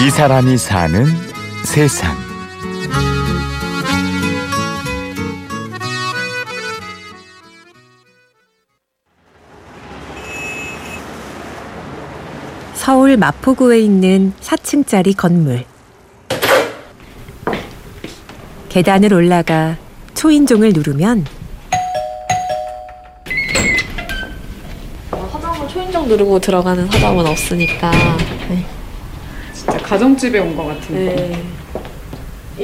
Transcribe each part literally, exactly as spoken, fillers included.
이 사람이 사는 세상. 서울 마포구에 있는 사 층짜리 건물. 계단을 올라가 초인종을 누르면 화장은 초인종 누르고 들어가는 화장은 없으니까 네. 진짜 가정집에 온 것 같은데 네.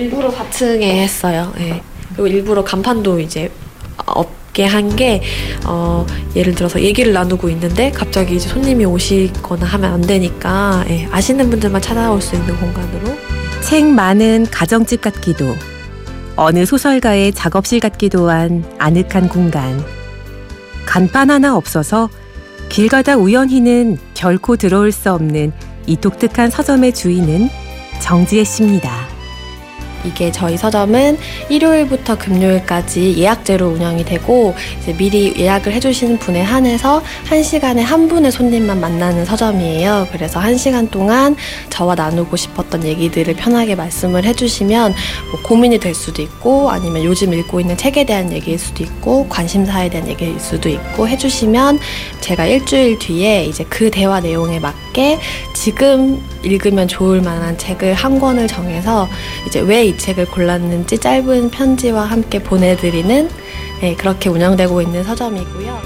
일부러 사 층에 했어요. 네. 그리고 일부러 간판도 이제 없게 한 게 어, 예를 들어서 얘기를 나누고 있는데 갑자기 이제 손님이 오시거나 하면 안 되니까 네. 아시는 분들만 찾아올 수 있는 공간으로 책 많은 가정집 같기도 어느 소설가의 작업실 같기도 한 아늑한 공간. 간판 하나 없어서 길 가다 우연히는 결코 들어올 수 없는 이 독특한 서점의 주인은 정지혜 씨입니다. 이게 저희 서점은 일요일부터 금요일까지 예약제로 운영이 되고 이제 미리 예약을 해주시는 분에 한해서 한 시간에 한 분의 손님만 만나는 서점이에요. 그래서 한 시간 동안 저와 나누고 싶었던 얘기들을 편하게 말씀을 해주시면 뭐 고민이 될 수도 있고 아니면 요즘 읽고 있는 책에 대한 얘기일 수도 있고 관심사에 대한 얘기일 수도 있고 해주시면 제가 일주일 뒤에 이제 그 대화 내용에 맞게 지금 읽으면 좋을 만한 책을 한 권을 정해서 이제 왜 이 책을 골랐는지 짧은 편지와 함께 보내드리는 네, 그렇게 운영되고 있는 서점이고요.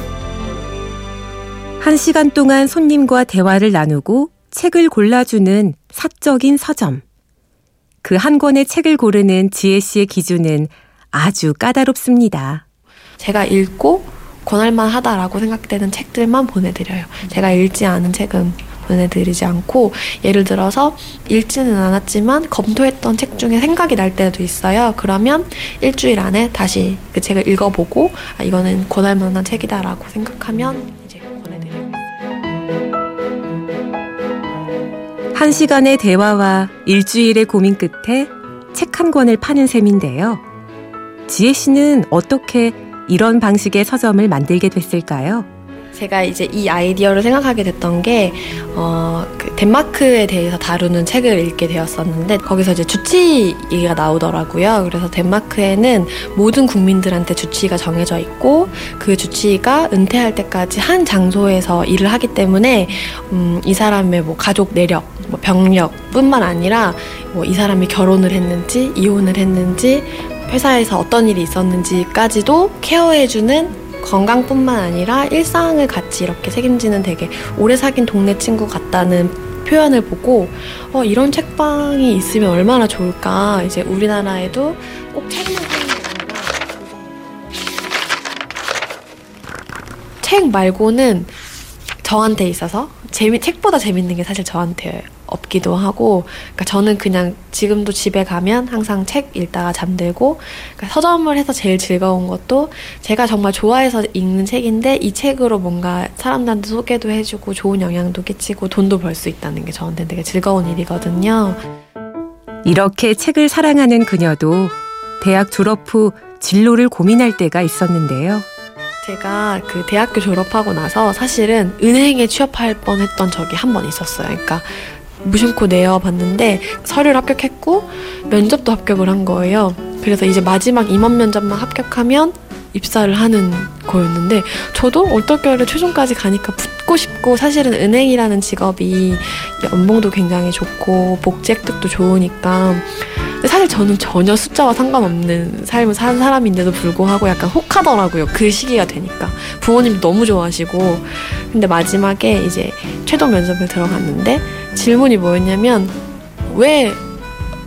한 시간 동안 손님과 대화를 나누고 책을 골라주는 사적인 서점. 그 한 권의 책을 고르는 지혜 씨의 기준은 아주 까다롭습니다. 제가 읽고 권할만 하다라고 생각되는 책들만 보내드려요. 제가 읽지 않은 책은 보내드리지 않고 예를 들어서 읽지는 않았지만 검토했던 책 중에 생각이 날 때도 있어요. 그러면 일주일 안에 다시 그 책을 읽어보고 아, 이거는 권할 만한 책이다라고 생각하면 이제 권해드립니다. 한 시간의 대화와 일주일의 고민 끝에 책 한 권을 파는 셈인데요. 지혜 씨는 어떻게 이런 방식의 서점을 만들게 됐을까요? 제가 이제 이 아이디어를 생각하게 됐던 게 어, 그 덴마크에 대해서 다루는 책을 읽게 되었었는데 거기서 이제 주치 얘기가 나오더라고요. 그래서 덴마크에는 모든 국민들한테 주치가 정해져 있고 그 주치가 은퇴할 때까지 한 장소에서 일을 하기 때문에 음, 이 사람의 뭐 가족 내력, 뭐 병력뿐만 아니라 뭐 이 사람이 결혼을 했는지 이혼을 했는지 회사에서 어떤 일이 있었는지까지도 케어해주는 건강뿐만 아니라 일상을 같이 이렇게 책임지는 되게 오래 사귄 동네 친구 같다는 표현을 보고 어, 이런 책방이 있으면 얼마나 좋을까. 이제 우리나라에도 꼭 책만 사는 게 아니라 책 말고는 저한테 있어서 재미, 책보다 재밌는 게 사실 저한테 없기도 하고 그러니까 저는 그냥 지금도 집에 가면 항상 책 읽다가 잠들고 그러니까 서점을 해서 제일 즐거운 것도 제가 정말 좋아해서 읽는 책인데 이 책으로 뭔가 사람들한테 소개도 해주고 좋은 영향도 끼치고 돈도 벌 수 있다는 게 저한테 되게 즐거운 일이거든요. 이렇게 책을 사랑하는 그녀도 대학 졸업 후 진로를 고민할 때가 있었는데요. 제가 그 대학교 졸업하고 나서 사실은 은행에 취업할 뻔했던 적이 한 번 있었어요. 그러니까 무심코 내어봤는데 서류를 합격했고 면접도 합격을 한 거예요. 그래서 이제 마지막 임원 면접만 합격하면 입사를 하는 거였는데 저도 얼떨결에 최종까지 가니까 붙고 싶고 사실은 은행이라는 직업이 연봉도 굉장히 좋고 복지 혜택도 좋으니까 근데 사실 저는 전혀 숫자와 상관없는 삶을 사는 사람인데도 불구하고 약간 혹하더라고요. 그 시기가 되니까 부모님도 너무 좋아하시고 근데 마지막에 이제 최종 면접을 들어갔는데 질문이 뭐였냐면 왜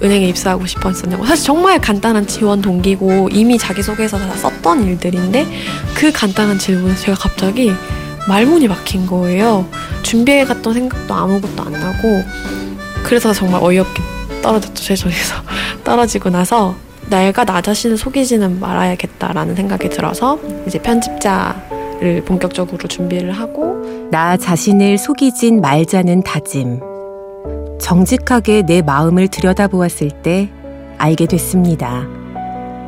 은행에 입사하고 싶었었냐고. 사실 정말 간단한 지원 동기고 이미 자기소개서 다 썼던 일들인데 그 간단한 질문에 제가 갑자기 말문이 막힌 거예요. 준비해갔던 생각도 아무것도 안 나고 그래서 정말 어이없게 떨어졌죠. 최종에서 떨어지고 나서 내가 나 자신을 속이지는 말아야겠다라는 생각이 들어서 이제 편집자를 본격적으로 준비를 하고 나 자신을 속이진 말자는 다짐. 정직하게 내 마음을 들여다보았을 때 알게 됐습니다.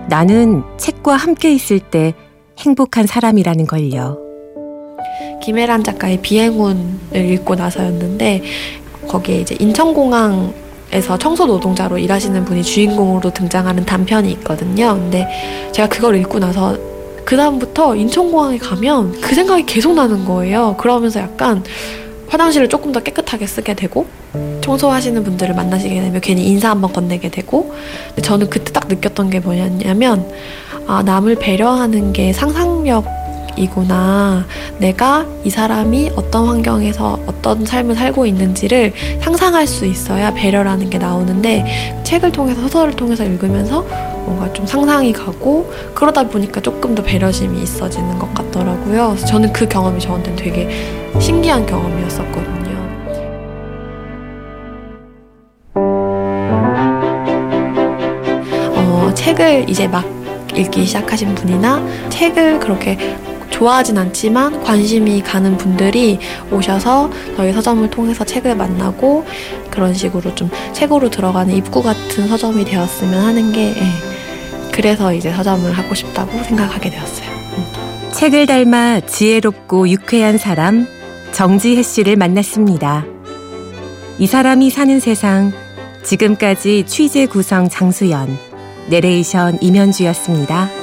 나는 책과 함께 있을 때 행복한 사람이라는 걸요. 김혜란 작가의 비행운을 읽고 나서였는데 거기에 이제 인천공항 에서 청소 노동자로 일하시는 분이 주인공으로 등장하는 단편이 있거든요. 근데 제가 그걸 읽고 나서 그 다음부터 인천공항에 가면 그 생각이 계속 나는 거예요. 그러면서 약간 화장실을 조금 더 깨끗하게 쓰게 되고, 청소하시는 분들을 만나시게 되면 괜히 인사 한번 건네게 되고. 근데 저는 그때 딱 느꼈던 게 뭐였냐면, 아, 남을 배려하는 게 상상력이구나. 내가 이 사람이 어떤 환경에서 어떤 삶을 살고 있는지를 상상할 수 있어야 배려라는 게 나오는데, 책을 통해서, 소설을 통해서 읽으면서 뭔가 좀 상상이 가고, 그러다 보니까 조금 더 배려심이 있어지는 것 같더라고요. 그래서 저는 그 경험이 저한테는 되게 신기한 경험이었었거든요. 어, 책을 이제 막 읽기 시작하신 분이나 책을 그렇게 좋아하진 않지만 관심이 가는 분들이 오셔서 저희 서점을 통해서 책을 만나고, 그런 식으로 좀 책으로 들어가는 입구 같은 서점이 되었으면 하는 게, 예, 그래서 이제 서점을 하고 싶다고 생각하게 되었어요. 음. 책을 닮아 지혜롭고 유쾌한 사람 정지혜 씨를 만났습니다. 이 사람이 사는 세상, 지금까지 취재 구성 장수연, 내레이션 임현주였습니다.